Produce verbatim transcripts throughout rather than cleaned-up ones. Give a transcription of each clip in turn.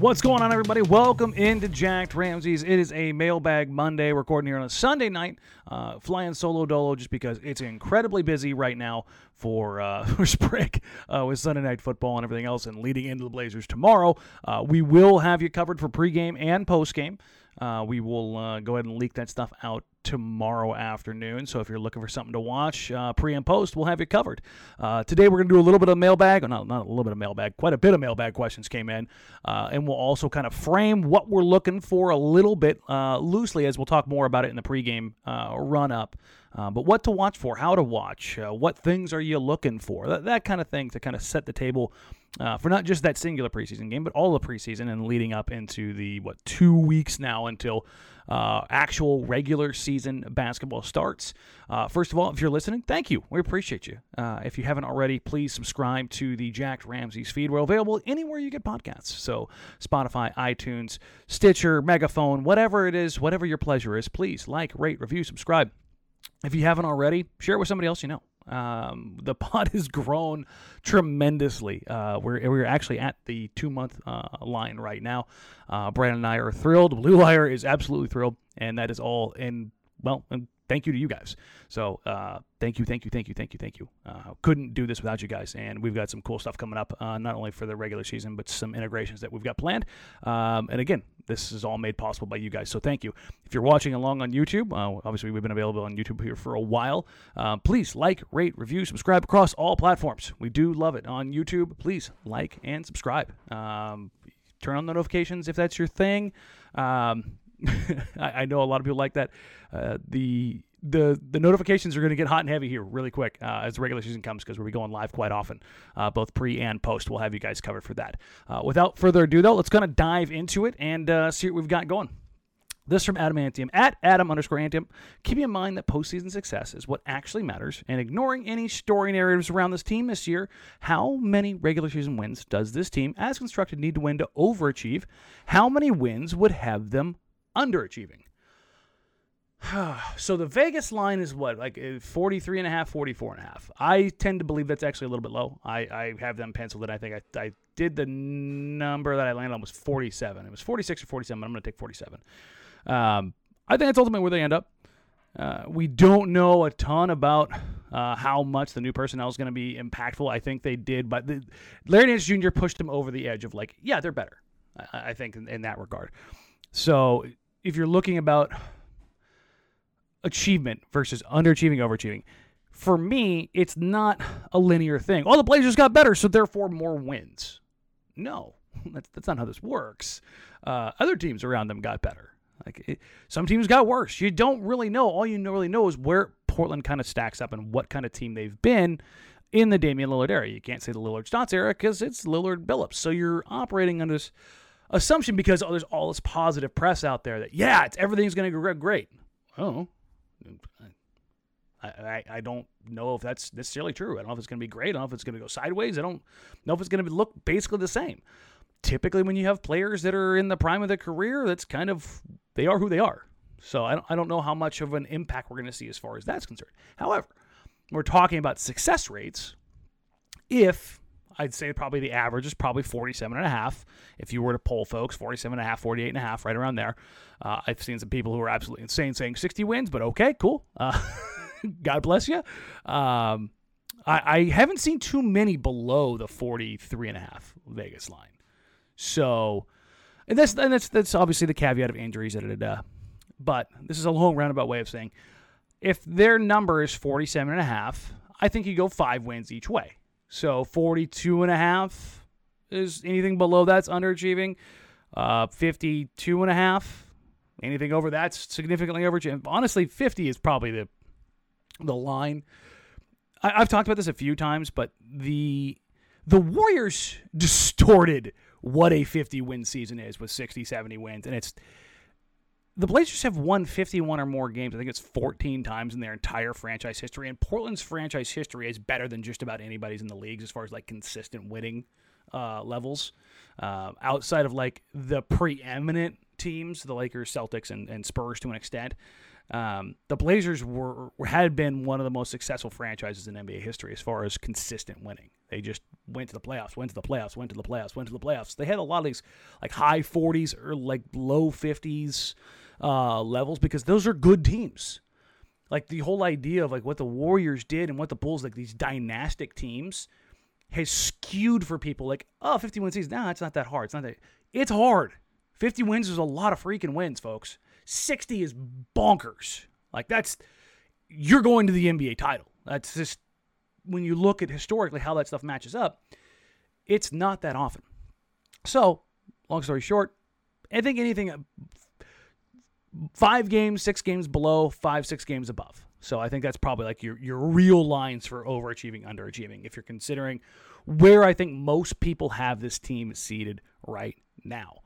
What's going on, everybody? Welcome into Jacked Ramsey's. It is a Mailbag Monday. We're recording here on a Sunday night, uh, flying solo dolo just because it's incredibly busy right now for uh, for spring uh, with Sunday night football and everything else, and leading into the Blazers tomorrow. Uh, we will have you covered for pregame and postgame. Uh, we will uh, go ahead and leak that stuff out tomorrow afternoon. So if you're looking for something to watch, uh, pre and post, we'll have you covered. Uh, today we're going to do a little bit of mailbag. Well, not, not a little bit of mailbag. Quite a bit of mailbag questions came in. Uh, and we'll also kind of frame what we're looking for a little bit uh, loosely, as we'll talk more about it in the pregame uh, run-up. Uh, but what to watch for, how to watch, uh, what things are you looking for, that, that kind of thing to kind of set the table uh, for not just that singular preseason game, but all the preseason and leading up into the, what, two weeks now until uh, actual regular season basketball starts. Uh, first of all, if you're listening, thank you. We appreciate you. Uh, if you haven't already, please subscribe to the Jacked Ramsey's feed. We're available anywhere you get podcasts. So Spotify, iTunes, Stitcher, Megaphone, whatever it is, whatever your pleasure is, please like, rate, review, subscribe. If you haven't already, share it with somebody else you know. Um, the pod has grown tremendously. Uh, we're we're actually at the two-month uh, line right now. Uh, Brandon and I are thrilled. Blue Wire is absolutely thrilled, and that is all in, well, and thank you to you guys. So uh, thank you, thank you, thank you, thank you, thank you. Uh, couldn't do this without you guys, and we've got some cool stuff coming up, uh, not only for the regular season, but some integrations that we've got planned. Um, and again, this is all made possible by you guys, so thank you. If you're watching along on YouTube, uh, obviously we've been available on YouTube here for a while. Uh, please like, rate, review, subscribe across all platforms. We do love it. On YouTube, please like and subscribe. Um, turn on notifications if that's your thing. Um, I, I know a lot of people like that. Uh, the... The the notifications are going to get hot and heavy here really quick uh, as the regular season comes, because we'll be going live quite often, uh, both pre and post. We'll have you guys covered for that. Uh, without further ado, though, let's kind of dive into it and uh, see what we've got going. This from Adamantium, at Adam underscore Antium. Keeping in mind that postseason success is what actually matters, and ignoring any story narratives around this team this year, how many regular season wins does this team, as constructed, need to win to overachieve? How many wins would have them underachieving? So the Vegas line is what, like forty-three and a half, forty-four and a half. I tend to believe that's actually a little bit low. I, I have them penciled in. I think I, I did the number that I landed on was forty-seven. It was forty-six or forty-seven, but I'm going to take forty-seven. Um, I think that's ultimately where they end up. Uh, we don't know a ton about uh, how much the new personnel is going to be impactful. I think they did, but the, Larry Nance Junior pushed them over the edge of like, yeah, they're better, I, I think, in, in that regard. So if you're looking about achievement versus underachieving, overachieving, for me, it's not a linear thing. Oh, the Blazers got better, so therefore more wins. No, that's that's not how this works. Uh, other teams around them got better. Like it, some teams got worse. You don't really know. All you really know is where Portland kind of stacks up and what kind of team they've been in the Damian Lillard era. You can't say the Lillard-Stotts era because it's Lillard-Billups. So you're operating under this assumption because oh, there's all this positive press out there that, yeah, it's, everything's going to go great. Oh, I, I, I don't know if that's necessarily true. I don't know if it's going to be great. I don't know if it's going to go sideways. I don't know if it's going to look basically the same. Typically, when you have players that are in the prime of their career, that's kind of, they are who they are. So I don't, I don't know how much of an impact we're going to see as far as that's concerned. However, we're talking about success rates. If I'd say probably the average is probably forty-seven and a half. If you were to poll folks, forty-seven and a half, forty-eight and a half, right around there. Uh, I've seen some people who are absolutely insane saying sixty wins, but okay, cool. Uh, God bless you. Um, I, I haven't seen too many below the forty-three and a half Vegas line. So, and that's and that's that's obviously the caveat of injuries. Da, da, da. But this is a long roundabout way of saying if their number is forty-seven and a half, I think you go five wins each way. So forty-two and a half is anything below that's underachieving. Uh, fifty-two and a half, anything over that's significantly overachieving. Honestly, fifty is probably the the line. I, I've talked about this a few times, but the the Warriors distorted what a fifty-win season is with sixty, seventy wins. And it's the Blazers have won fifty-one or more games. I think it's fourteen times in their entire franchise history. And Portland's franchise history is better than just about anybody's in the leagues as far as, like, consistent winning uh, levels. Uh, outside of, like, the preeminent teams, the Lakers, Celtics, and, and Spurs to an extent, um, the Blazers were had been one of the most successful franchises in N B A history as far as consistent winning. They just went to the playoffs, went to the playoffs, went to the playoffs, went to the playoffs. They had a lot of these like high forties or like low fifties uh, levels because those are good teams. Like the whole idea of like what the Warriors did and what the Bulls, like these dynastic teams, has skewed for people like, oh, fifty-one seasons. Nah, it's not that hard. It's not that. It's hard. fifty wins is a lot of freaking wins, folks. sixty is bonkers. Like that's, you're going to the N B A title. That's just, when you look at historically how that stuff matches up, it's not that often. So, long story short, I think anything five games, six games below, five, six games above. So I think that's probably like your your real lines for overachieving, underachieving, if you're considering where I think most people have this team seated right now.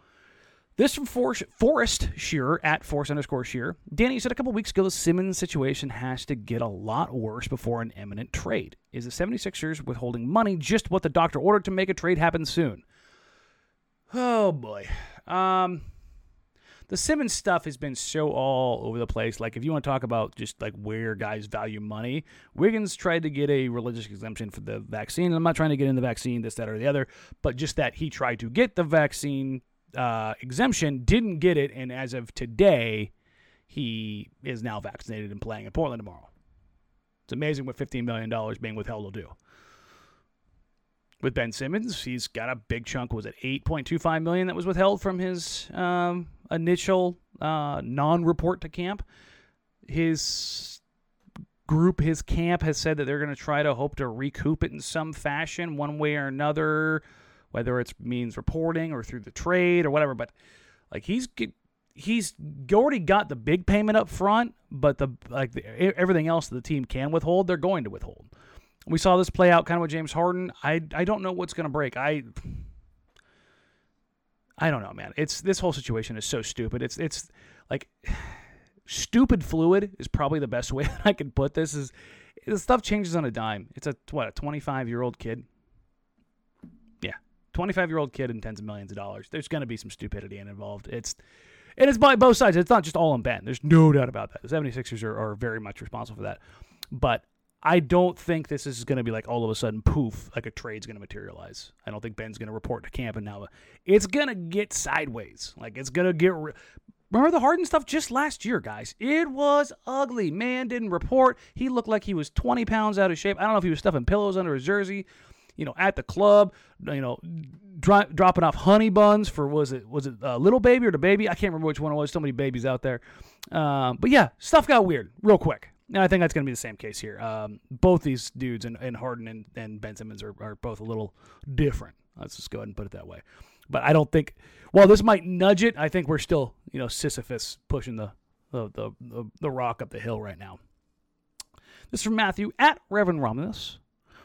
This from Forrest Shearer, at Forrest underscore Shearer. Danny, you said a couple weeks ago the Simmons situation has to get a lot worse before an imminent trade. Is the 76ers withholding money just what the doctor ordered to make a trade happen soon? Oh, boy. Um, the Simmons stuff has been so all over the place. Like, if you want to talk about just, like, where guys value money, Wiggins tried to get a religious exemption for the vaccine. And I'm not trying to get in the vaccine, this, that, or the other, but just that he tried to get the vaccine Uh, exemption, didn't get it, and as of today, he is now vaccinated and playing in Portland tomorrow. It's amazing what fifteen million dollars being withheld will do. With Ben Simmons, he's got a big chunk. Was it eight point two five million dollars that was withheld from his um, initial uh, non-report to camp? His group, his camp, has said that they're going to try to hope to recoup it in some fashion, one way or another, whether it means reporting or through the trade or whatever. But like he's he's already got the big payment up front, but the like the, everything else that the team can withhold, they're going to withhold. We saw this play out kind of with James Harden. I I don't know what's going to break. I I don't know, man. It's this whole situation is so stupid. It's it's like stupid fluid is probably the best way that I can put this. Is the stuff changes on a dime. It's a what a twenty-five-year-old kid. twenty-five-year-old kid and tens of millions of dollars. There's going to be some stupidity involved. It's and it's by both sides. It's not just all on Ben. There's no doubt about that. The 76ers are, are very much responsible for that. But I don't think this is going to be like all of a sudden, poof, like a trade's going to materialize. I don't think Ben's going to report to camp. And now it's going to get sideways. Like it's going to get... Re- Remember the Harden stuff just last year, guys? It was ugly. Man didn't report. He looked like he was twenty pounds out of shape. I don't know if he was stuffing pillows under his jersey, you know, at the club, you know, dro- dropping off honey buns for, was it was it uh, Little Baby or the Baby? I can't remember which one it was. So many babies out there. Um, but, yeah, stuff got weird real quick. And I think that's going to be the same case here. Um, both these dudes and, and Harden and, and Ben Simmons are, are both a little different. Let's just go ahead and put it that way. But I don't think – while this might nudge it, I think we're still, you know, Sisyphus pushing the, the, the, the, the rock up the hill right now. This is from Matthew at Reverend Romulus.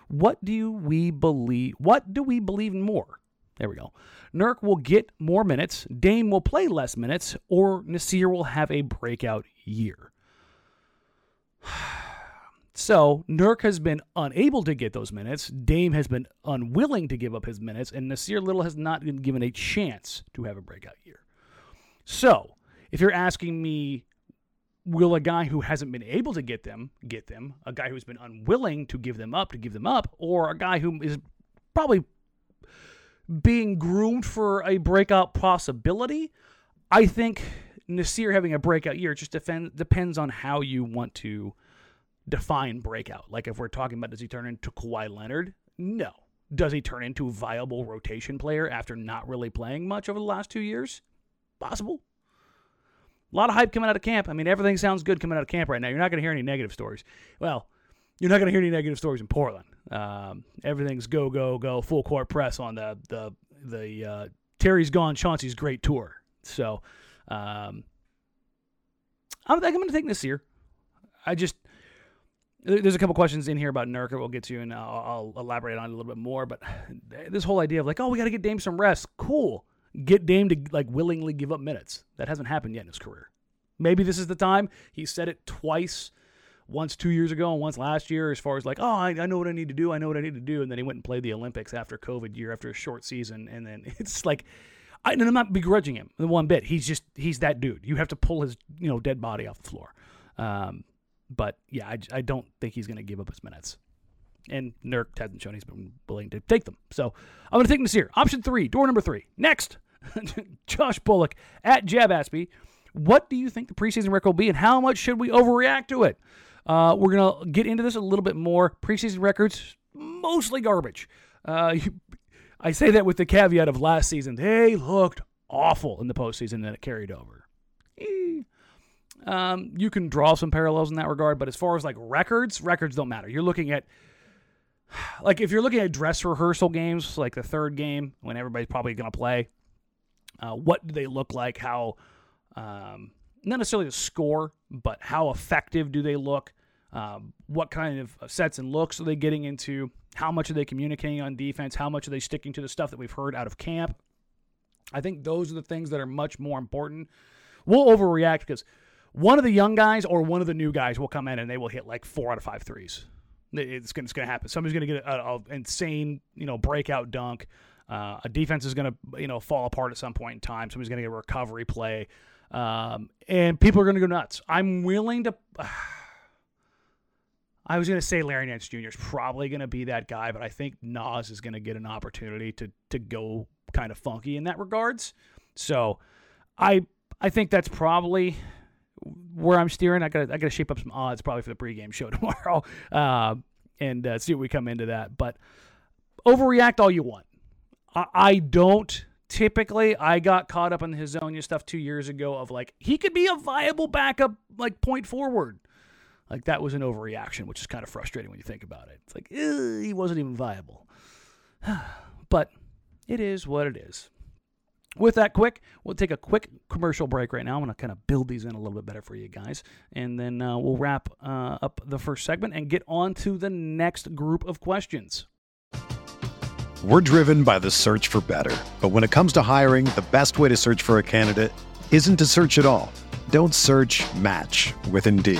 What do we believe? What do we believe more? There we go. Nurk will get more minutes. Dame will play less minutes, or Nasir will have a breakout year. So Nurk has been unable to get those minutes. Dame has been unwilling to give up his minutes, and Nasir Little has not been given a chance to have a breakout year. So if you're asking me, will a guy who hasn't been able to get them, get them, a guy who's been unwilling to give them up, to give them up, or a guy who is probably being groomed for a breakout possibility. I think Nasir having a breakout year just defend, depends on how you want to define breakout. Like if we're talking about, does he turn into Kawhi Leonard? No. Does he turn into a viable rotation player after not really playing much over the last two years? Possible. A lot of hype coming out of camp. I mean, everything sounds good coming out of camp right now. You're not going to hear any negative stories. Well, you're not going to hear any negative stories in Portland. Um, everything's go, go, go, full court press on the the the uh, Terry's Gone, Chauncey's Great tour. So, um, I think I'm going to take Nasir. I just there's a couple questions in here about Nurkic we'll get to, and I'll, I'll elaborate on it a little bit more. But this whole idea of like, oh, we got to get Dame some rest. Cool, get Dame to like willingly give up minutes. That hasn't happened yet in his career. Maybe this is the time. He said it twice. Once two years ago and once last year, as far as like, oh, I, I know what I need to do. I know what I need to do. And then he went and played the Olympics after COVID year, after a short season. And then it's like, I, and I'm not begrudging him the one bit. He's just, he's that dude. You have to pull his, you know, dead body off the floor. Um, but yeah, I, I don't think he's going to give up his minutes. And Nurk hasn't shown he's been willing to take them. So I'm going to take Nasir. Option three, door number three. Next, Josh Bullock at Jab Aspie. What do you think the preseason record will be and how much should we overreact to it? Uh, we're going to get into this a little bit more. Preseason records, mostly garbage. Uh, you, I say that with the caveat of last season. They looked awful in the postseason, and it carried over. Eh. Um, you can draw some parallels in that regard, but as far as like records, records don't matter. You're looking at, like if you're looking at dress rehearsal games, like the third game, when everybody's probably going to play, uh, what do they look like, how... Um, not necessarily the score, but how effective do they look? Um, what kind of sets and looks are they getting into? How much are they communicating on defense? How much are they sticking to the stuff that we've heard out of camp? I think those are the things that are much more important. We'll overreact because one of the young guys or one of the new guys will come in and they will hit like four out of five threes. It's going to happen. Somebody's going to get an insane, you know, breakout dunk. Uh, a defense is going to, you know, fall apart at some point in time. Somebody's going to get a recovery play. Um, and people are going to go nuts. I'm willing to, uh, I was going to say Larry Nance Junior is probably going to be that guy, but I think Nas is going to get an opportunity to, to go kind of funky in that regards. So I, I think that's probably where I'm steering. I got I got to shape up some odds probably for the pregame show tomorrow. Uh, and, uh, see what we come into that, but overreact all you want. I, I don't, Typically, I got caught up in the Hazonia stuff two years ago of like, he could be a viable backup, like point forward. Like that was an overreaction, which is kind of frustrating when you think about it. It's like, he wasn't even viable. But it is what it is. With that quick, we'll take a quick commercial break right now. I'm going to kind of build these in a little bit better for you guys. And then uh, we'll wrap uh, up the first segment and get on to the next group of questions. We're driven by the search for better. But when it comes to hiring, the best way to search for a candidate isn't to search at all. Don't search, match with Indeed.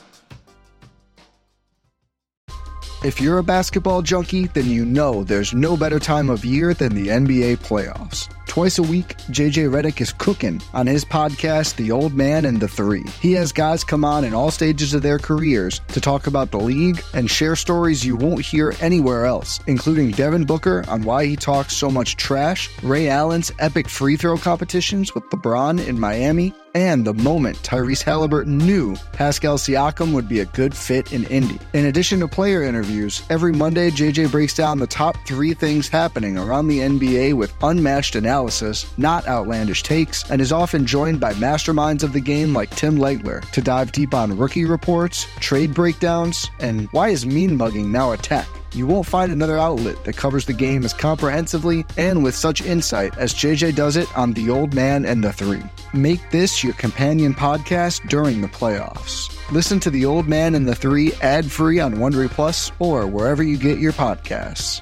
If you're a basketball junkie, then you know there's no better time of year than the N B A playoffs. Twice a week, J J Redick is cooking on his podcast, The Old Man and the Three. He has guys come on in all stages of their careers to talk about the league and share stories you won't hear anywhere else, including Devin Booker on why he talks so much trash, Ray Allen's epic free throw competitions with LeBron in Miami, and the moment Tyrese Halliburton knew Pascal Siakam would be a good fit in Indy. In addition to player interviews, interviews. Every Monday, J J breaks down the top three things happening around the N B A with unmatched analysis, not outlandish takes, and is often joined by masterminds of the game like Tim Legler to dive deep on rookie reports, trade breakdowns, and why is mean mugging now a tech? You won't find another outlet that covers the game as comprehensively and with such insight as J J does it on The Old Man and the Three. Make this your companion podcast during the playoffs. Listen to The Old Man and the Three ad-free on Wondery Plus or wherever you get your podcasts.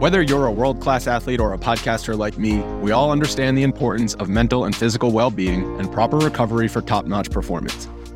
Whether you're a world-class athlete or a podcaster like me, we all understand the importance of mental and physical well-being and proper recovery for top-notch performance.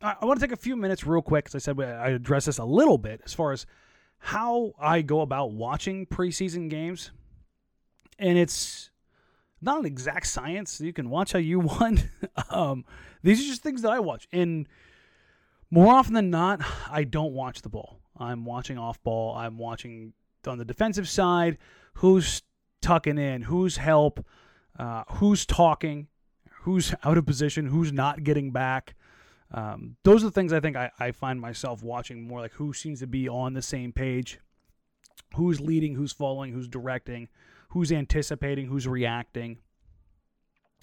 I want to take a few minutes real quick, because I said I address this a little bit as far as how I go about watching preseason games. And it's not an exact science. You can watch how you want. um, these are just things that I watch. And more often than not, I don't watch the ball. I'm watching off ball. I'm watching on the defensive side, who's tucking in, who's help, uh, who's talking, who's out of position, who's not getting back. Um, those are the things I think I, I find myself watching more, like who seems to be on the same page, who's leading, who's following, who's directing, who's anticipating, who's reacting.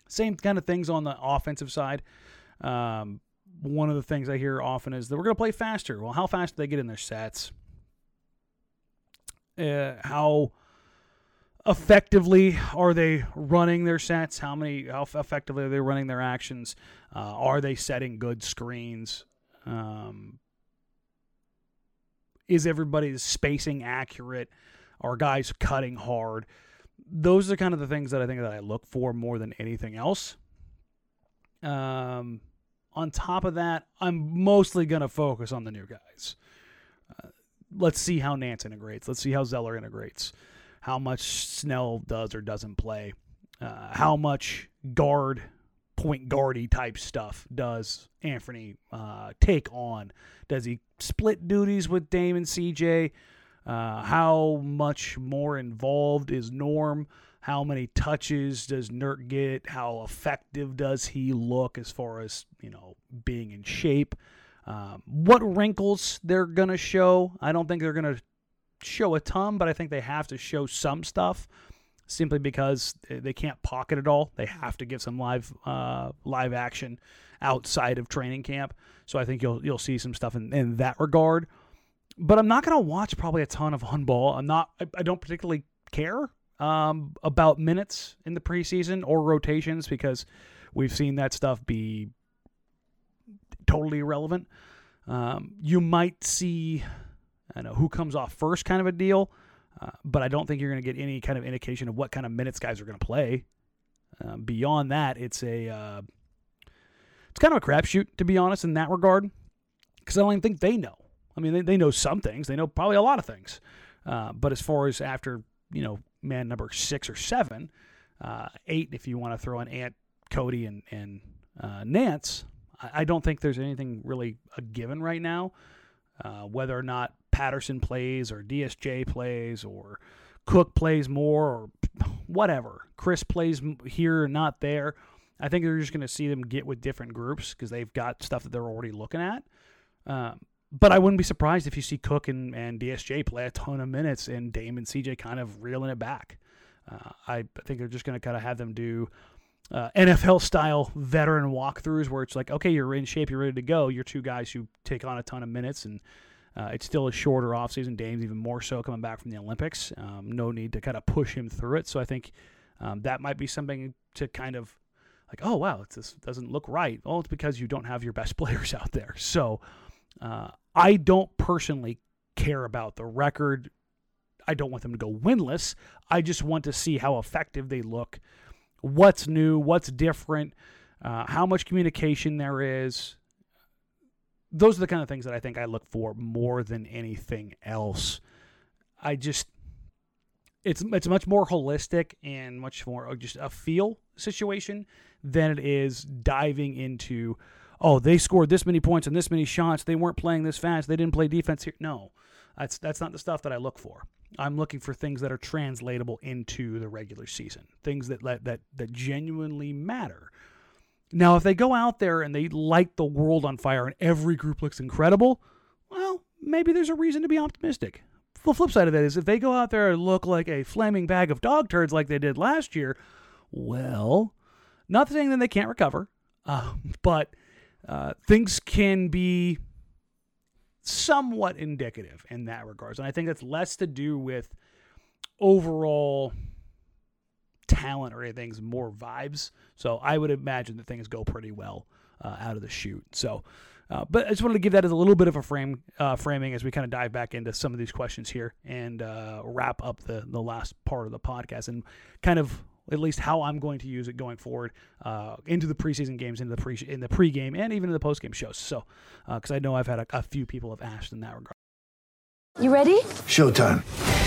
Same kind of things on the offensive side. Um, one of the things I hear often is that we're going to play faster. Well, how fast do they get in their sets? Uh, how effectively are they running their sets? How many? How effectively are they running their actions? Uh, are they setting good screens? Um, is everybody's spacing accurate? Are guys cutting hard? Those are kind of the things that I think that I look for more than anything else. Um, on top of that, I'm mostly going to focus on the new guys. Uh, let's see how Nance integrates. Let's see how Zeller integrates. How much Snell does or doesn't play, uh, how much guard, point guardy type stuff does Anthony uh, take on? Does he split duties with Dame and C J? Uh, how much more involved is Norm? How many touches does Nurk get? How effective does he look as far as, you know, being in shape? Um, what wrinkles they're gonna show? I don't think they're gonna show a ton, but I think they have to show some stuff simply because they can't pocket it all. They have to give some live uh, live action outside of training camp. So I think you'll you'll see some stuff in, in that regard. But I'm not going to watch probably a ton of on-ball. I'm not. I, I don't particularly care um, about minutes in the preseason or rotations because we've seen that stuff be totally irrelevant. Um, you might see, I know, who comes off first kind of a deal, uh, but I don't think you're going to get any kind of indication of what kind of minutes guys are going to play. Um, beyond that, it's a uh, it's kind of a crapshoot, to be honest, in that regard, because I don't even think they know. I mean, they, they know some things. They know probably a lot of things. Uh, but as far as after, you know, man number six or seven, uh, eight, if you want to throw in Ant, Cody, and, and uh, Nance, I, I don't think there's anything really a given right now, uh, whether or not Patterson plays or D S J plays or Cook plays more or whatever. Chris plays here or not there. I think they're just going to see them get with different groups because they've got stuff that they're already looking at. Um, but I wouldn't be surprised if you see Cook and, and D S J play a ton of minutes and Dame and C J kind of reeling it back. Uh, I think they're just going to kind of have them do uh, N F L-style veteran walkthroughs where it's like, okay, you're in shape, you're ready to go. You're two guys who take on a ton of minutes and Uh, it's still a shorter offseason. Dame's even more so coming back from the Olympics. Um, no need to kind of push him through it. So I think um, that might be something to kind of like, oh, wow, it's, this doesn't look right. Oh, it's because you don't have your best players out there. So uh, I don't personally care about the record. I don't want them to go winless. I just want to see how effective they look, what's new, what's different, uh, how much communication there is. Those are the kind of things that I think I look for more than anything else. I just, it's it's much more holistic and much more just a feel situation than it is diving into, oh, they scored this many points and this many shots. They weren't playing this fast. They didn't play defense here. No, that's that's not the stuff that I look for. I'm looking for things that are translatable into the regular season, things that that that genuinely matter. Now, if they go out there and they light the world on fire and every group looks incredible, well, maybe there's a reason to be optimistic. The flip side of that is if they go out there and look like a flaming bag of dog turds like they did last year, well, not saying that they can't recover, uh, but uh, things can be somewhat indicative in that regards. And I think that's less to do with overall talent or anything's more vibes. So I would imagine that things go pretty well uh, out of the shoot. So, uh, but I just wanted to give that as a little bit of a frame uh, framing as we kind of dive back into some of these questions here and uh, wrap up the, the last part of the podcast and kind of at least how I'm going to use it going forward uh, into the preseason games, into the pre in the pregame, and even in the postgame shows. So, because uh, I know I've had a, a few people have asked in that regard. You ready? Showtime.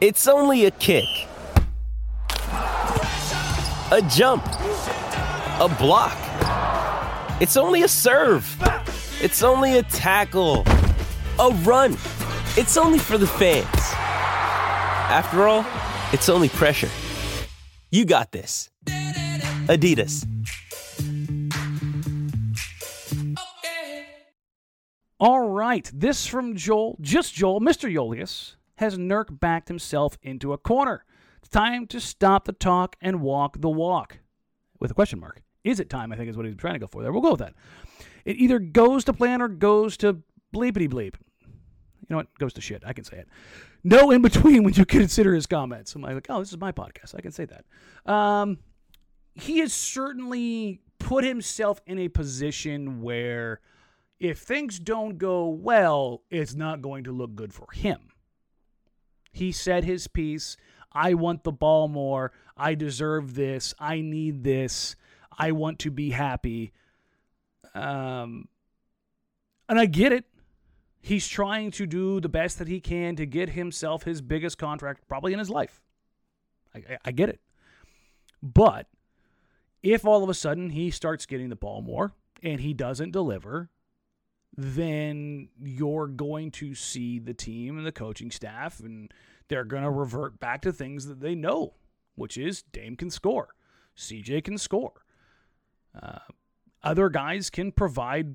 It's only a kick. A jump. A block. It's only a serve. It's only a tackle. A run. It's only for the fans. After all, it's only pressure. You got this. Adidas. All right. This from Joel, just Joel, Mister Iolius, has Nurk backed himself into a corner. It's time to stop the talk and walk the walk. With a question mark. Is it time, I think is what he's trying to go for there. We'll go with that. It either goes to plan or goes to bleepity bleep. You know what? Goes to shit. I can say it. No in between when you consider his comments. I'm like, oh, this is my podcast. I can say that. Um, he has certainly put himself in a position where if things don't go well, it's not going to look good for him. He said his piece. I want the ball more. I deserve this. I need this. I want to be happy. Um, and I get it. He's trying to do the best that he can to get himself his biggest contract probably in his life. I, I get it. But if all of a sudden he starts getting the ball more and he doesn't deliver, then you're going to see the team and the coaching staff, and they're going to revert back to things that they know, which is Dame can score. C J can score. Uh, other guys can provide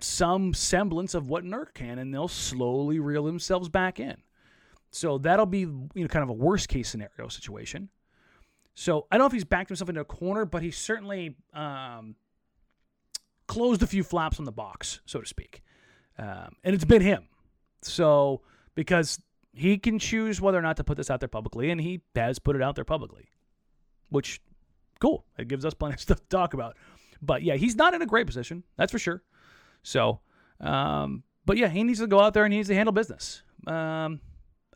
some semblance of what Nurk can, and they'll slowly reel themselves back in. So that'll be, you know, kind of a worst case scenario situation. So I don't know if he's backed himself into a corner, but he certainly um, closed a few flaps on the box, so to speak. Um, and it's been him. So because he can choose whether or not to put this out there publicly, and he has put it out there publicly, which cool. It gives us plenty of stuff to talk about. But, yeah, he's not in a great position. That's for sure. So, um, but, yeah, he needs to go out there and he needs to handle business. Um,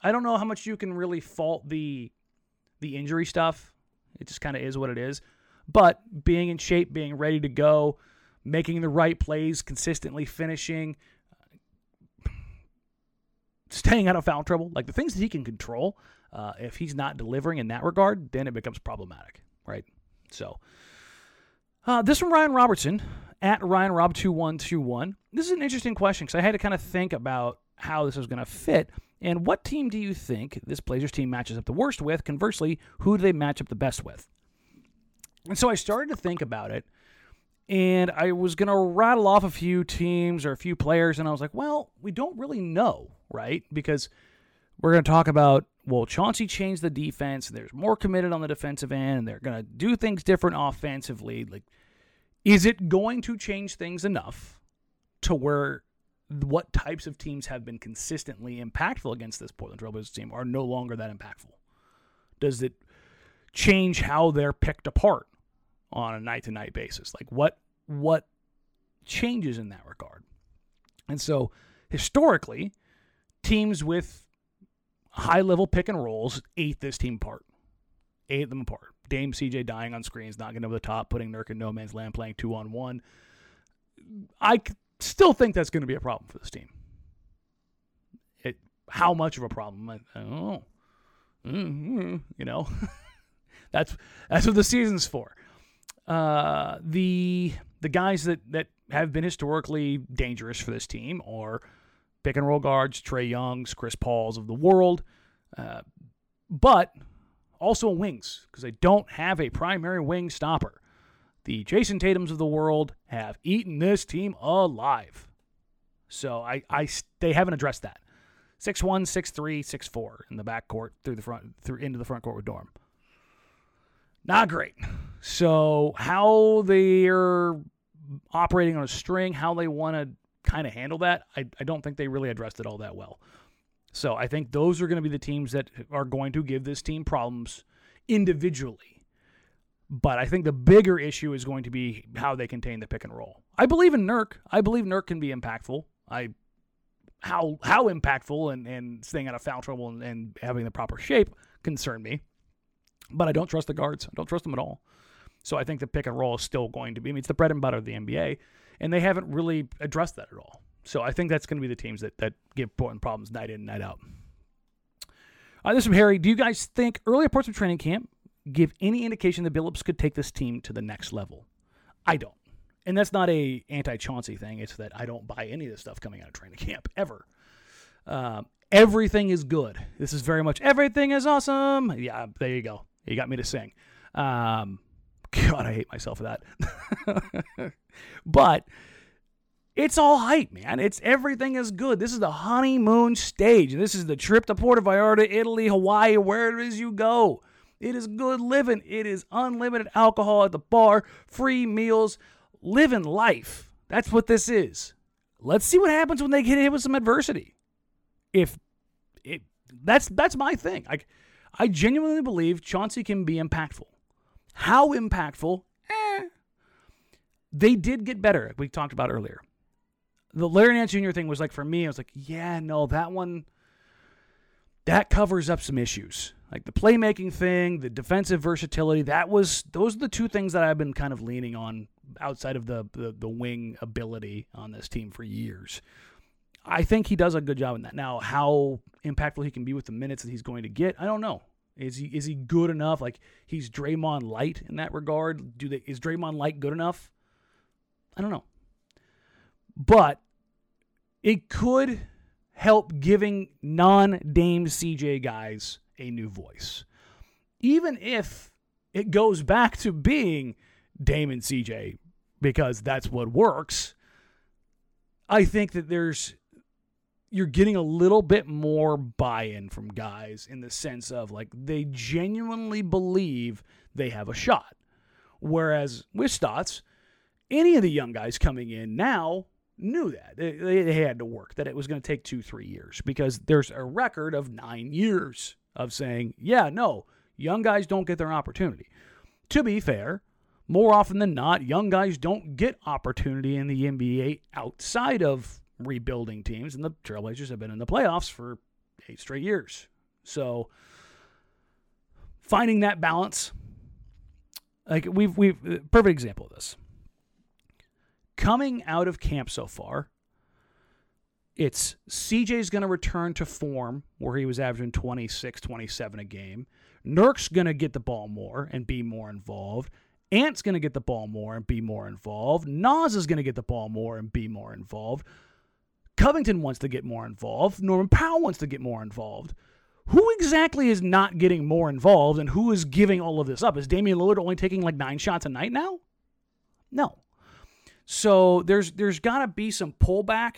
I don't know how much you can really fault the the injury stuff. It just kind of is what it is. But being in shape, being ready to go, making the right plays, consistently finishing, uh, staying out of foul trouble. Like, the things that he can control, uh, if he's not delivering in that regard, then it becomes problematic, right? So, Uh, this from Ryan Robertson, at Ryan Rob two one two one. This is an interesting question because I had to kind of think about how this is going to fit. And what team do you think this Blazers team matches up the worst with? Conversely, who do they match up the best with? And so I started to think about it, and I was going to rattle off a few teams or a few players, and I was like, well, we don't really know, right? Because we're going to talk about, well, Chauncey changed the defense, and there's more committed on the defensive end, and they're going to do things different offensively. Like, is it going to change things enough to where what types of teams have been consistently impactful against this Portland Trailblazers team are no longer that impactful? Does it change how they're picked apart on a night-to-night basis? Like, what what changes in that regard? And so, historically, teams with high-level pick and rolls ate this team apart. Ate them apart. Dame, C J dying on screens, not getting over the top, putting Nurk in no man's land, playing two-on-one. I still think that's going to be a problem for this team. It, how much of a problem? I, I don't know. Mm-hmm, you know? that's that's what the season's for. Uh, the the guys that, that have been historically dangerous for this team are pick and roll guards, Trey Youngs, Chris Pauls of the world, uh, but also wings, because they don't have a primary wing stopper. The Jason Tatums of the world have eaten this team alive. So I, I they haven't addressed that. six one, six three, six four in the backcourt through the front through into the front court with Dorm. Not great. So how they're operating on a string, how they want to kind of handle that, I, I don't think they really addressed it all that well. So I think those are going to be the teams that are going to give this team problems individually. But I think the bigger issue is going to be how they contain the pick and roll. I believe in Nurk. I believe Nurk can be impactful. I how how impactful and, and staying out of foul trouble and, and having the proper shape concern me. But I don't trust the guards. I don't trust them at all. So I think the pick and roll is still going to be, I mean, it's the bread and butter of the N B A, and they haven't really addressed that at all. So I think that's going to be the teams that, that give Portland problems night in and night out. All right, this is from Harry. Do you guys think early reports of training camp give any indication that Billups could take this team to the next level? I don't. And that's not a anti-Chauncey thing. It's that I don't buy any of this stuff coming out of training camp, ever. Um, everything is good. This is very much, everything is awesome. Yeah, there you go. You got me to sing. Um, God, I hate myself for that. But it's all hype, man. It's everything is good. This is the honeymoon stage. This is the trip to Puerto Vallarta, Italy, Hawaii, where it is you go. It is good living. It is unlimited alcohol at the bar, free meals, living life. That's what this is. Let's see what happens when they get hit with some adversity. If it, that's that's my thing. I, I genuinely believe Chauncey can be impactful. How impactful? Eh. They did get better. We talked about earlier. The Larry Nance Junior thing was like, for me, I was like, yeah, no, that one, that covers up some issues. Like the playmaking thing, the defensive versatility, that was those are the two things that I've been kind of leaning on outside of the, the the wing ability on this team for years. I think he does a good job in that. Now, how impactful he can be with the minutes that he's going to get, I don't know. Is he is he good enough? Like, he's Draymond Light in that regard. Do they is Draymond Light good enough? I don't know. But it could help giving non-Dame C J guys a new voice. Even if it goes back to being Dame and C J, because that's what works, I think that there's you're getting a little bit more buy-in from guys in the sense of, like, they genuinely believe they have a shot. Whereas with Stotts, any of the young guys coming in now knew that. They, they had to work, that it was going to take two, three years, because there's a record of nine years of saying, yeah, no, young guys don't get their opportunity. To be fair, more often than not, young guys don't get opportunity in the N B A outside of rebuilding teams, and the Trailblazers have been in the playoffs for eight straight years. So finding that balance, like we've, we've perfect example of this. Coming out of camp so far, it's C J's going to return to form where he was averaging twenty-six, twenty-seven a game. Nurk's going to get the ball more and be more involved. Ant's going to get the ball more and be more involved. Nas is going to get the ball more and be more involved. Covington wants to get more involved. Norman Powell wants to get more involved. Who exactly is not getting more involved, and who is giving all of this up? Is Damian Lillard only taking like nine shots a night now? No. So there's there's got to be some pullback,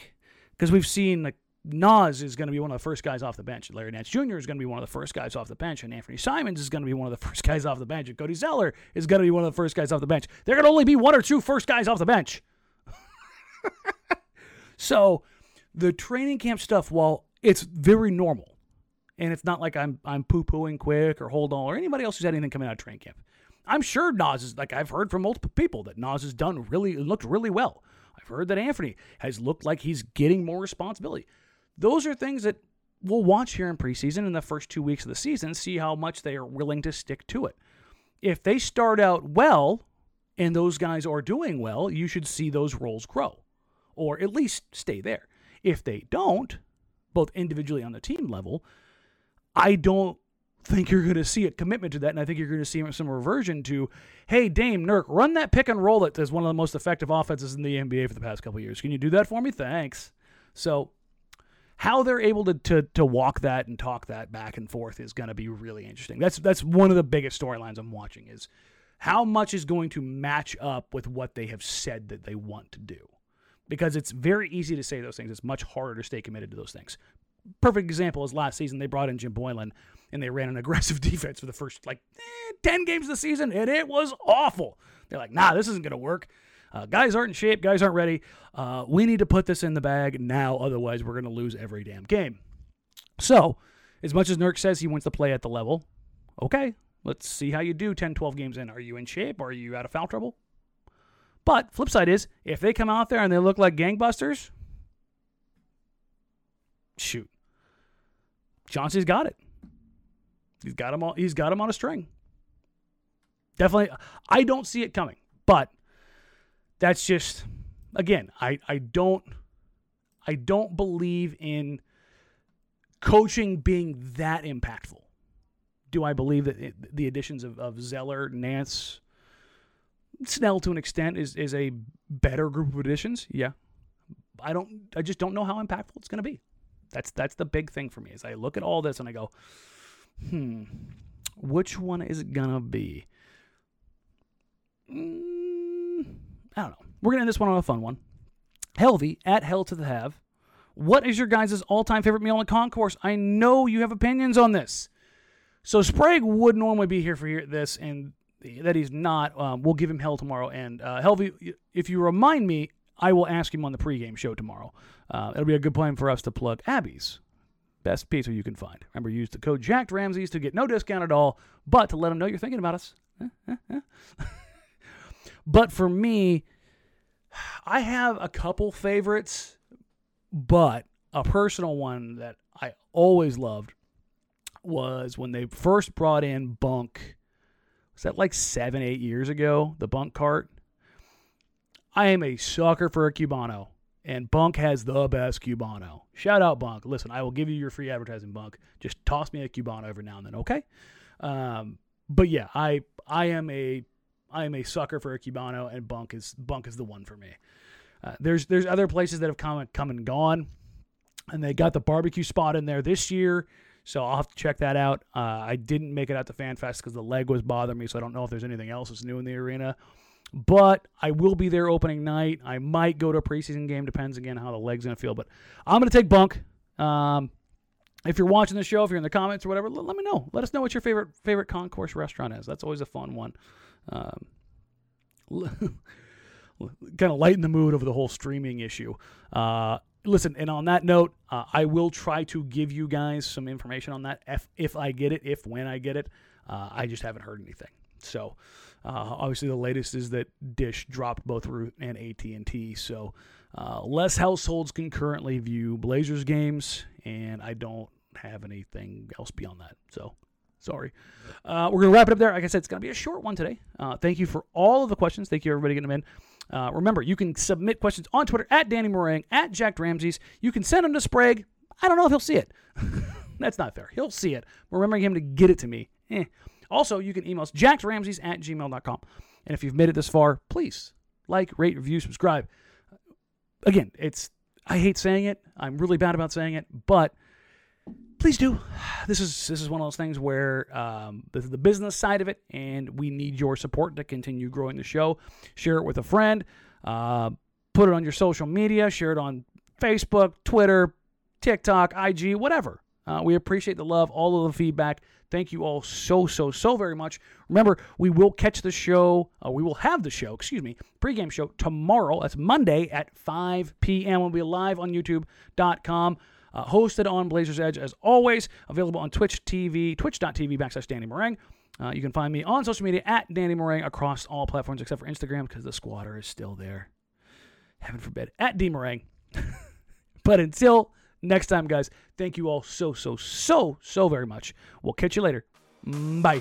because we've seen like Nas is going to be one of the first guys off the bench. Larry Nance Junior is going to be one of the first guys off the bench. And Anthony Simons is going to be one of the first guys off the bench. And Cody Zeller is going to be one of the first guys off the bench. There can only be one or two first guys off the bench. So the training camp stuff, while it's very normal, and it's not like I'm I'm poo-pooing Quick or Hold On or anybody else who's had anything coming out of training camp. I'm sure Nas is, like I've heard from multiple people, that Nas has done really, looked really well. I've heard that Anthony has looked like he's getting more responsibility. Those are things that we'll watch here in preseason in the first two weeks of the season, see how much they are willing to stick to it. If they start out well and those guys are doing well, you should see those roles grow or at least stay there. If they don't, both individually on the team level, I don't think you're going to see a commitment to that, and I think you're going to see some reversion to, hey, Dame, Nurk, run that pick and roll that is one of the most effective offenses in the N B A for the past couple of years. Can you do that for me? Thanks. So how they're able to to, to walk that and talk that back and forth is going to be really interesting. That's that's one of the biggest storylines I'm watching, is how much is going to match up with what they have said that they want to do. Because it's very easy to say those things. It's much harder to stay committed to those things. Perfect example is last season they brought in Jim Boylen and they ran an aggressive defense for the first like eh, ten games of the season, and it was awful. They're like, nah, this isn't going to work. Uh, guys aren't in shape. Guys aren't ready. Uh, we need to put this in the bag now. Otherwise, we're going to lose every damn game. So as much as Nurk says he wants to play at the level, okay, let's see how you do ten, twelve games in. Are you in shape? Are you out of foul trouble? But flip side is, if they come out there and they look like gangbusters, shoot. Chauncey's got it. He's got him on, he's got him on a string. Definitely, I don't see it coming. But that's just, again, I, I don't I don't believe in coaching being that impactful. Do I believe that it, the additions of, of Zeller, Nance, Snell to an extent is is a better group of additions? Yeah. I don't I just don't know how impactful it's going to be. That's that's the big thing for me, is I look at all this and I go, hmm, which one is it going to be? Mm, I don't know. We're going to end this one on a fun one. Helvy, at Hell to the Have. What is your guys' all-time favorite meal in concourse? I know you have opinions on this. So Sprague would normally be here for this, and that he's not. Um, we'll give him hell tomorrow. And uh, Helvy, if you remind me, I will ask him on the pregame show tomorrow. Uh, it'll be a good plan for us to plug Abby's best pizza you can find. Remember, use the code Jacked Ramsey's to get no discount at all, but to let them know you're thinking about us. But for me, I have a couple favorites, but a personal one that I always loved was when they first brought in Bunk. Was that like seven, eight years ago? The Bunk cart. I am a sucker for a Cubano, and Bunk has the best Cubano. Shout out, Bunk. Listen, I will give you your free advertising, Bunk. Just toss me a Cubano every now and then, okay? Um, but yeah, I I am a I am a sucker for a Cubano, and Bunk is Bunk is the one for me. Uh, there's there's other places that have come come and gone, and they got the barbecue spot in there this year, so I'll have to check that out. Uh, I didn't make it out to Fan Fest because the leg was bothering me, so I don't know if there's anything else that's new in the arena. But I will be there opening night. I might go to a preseason game. Depends, again, how the leg's going to feel. But I'm going to take Bunk. Um, if you're watching the show, if you're in the comments or whatever, l- let me know. Let us know what your favorite favorite concourse restaurant is. That's always a fun one. Um, kind of lighten the mood over the whole streaming issue. Uh, listen, and on that note, uh, I will try to give you guys some information on that if, if I get it, if when I get it. Uh, I just haven't heard anything. So, uh, obviously the latest is that Dish dropped both Root and A T and T. So, uh, less households can currently view Blazers games, and I don't have anything else beyond that. So, sorry. Uh, we're going to wrap it up there. Like I said, it's going to be a short one today. Uh, thank you for all of the questions. Thank you, everybody, getting them in. Uh, remember, you can submit questions on Twitter, at Danny Morang, at Jacked Ramsey's. You can send them to Sprague. I don't know if he'll see it. That's not fair. He'll see it. Remembering him to get it to me. Eh. Also, you can email us, jackedramseys at gmail dot com. And if you've made it this far, please like, rate, review, subscribe. Again, it's I hate saying it. I'm really bad about saying it, but please do. This is this is one of those things where um, this is the business side of it, and we need your support to continue growing the show. Share it with a friend. Uh, put it on your social media. Share it on Facebook, Twitter, TikTok, I G, whatever. Uh, we appreciate the love, all of the feedback. Thank you all so, so, so very much. Remember, we will catch the show. Uh, we will have the show, excuse me, pregame show tomorrow. That's Monday at five p.m. We'll be live on YouTube dot com. Uh, hosted on Blazer's Edge, as always. Available on Twitch T V, twitch dot t v backslash Danny Meringue. Uh, you can find me on social media at Danny Meringue across all platforms except for Instagram because the squatter is still there. Heaven forbid. At D Meringue. But until next time, guys, thank you all so, so, so, so very much. We'll catch you later. Bye.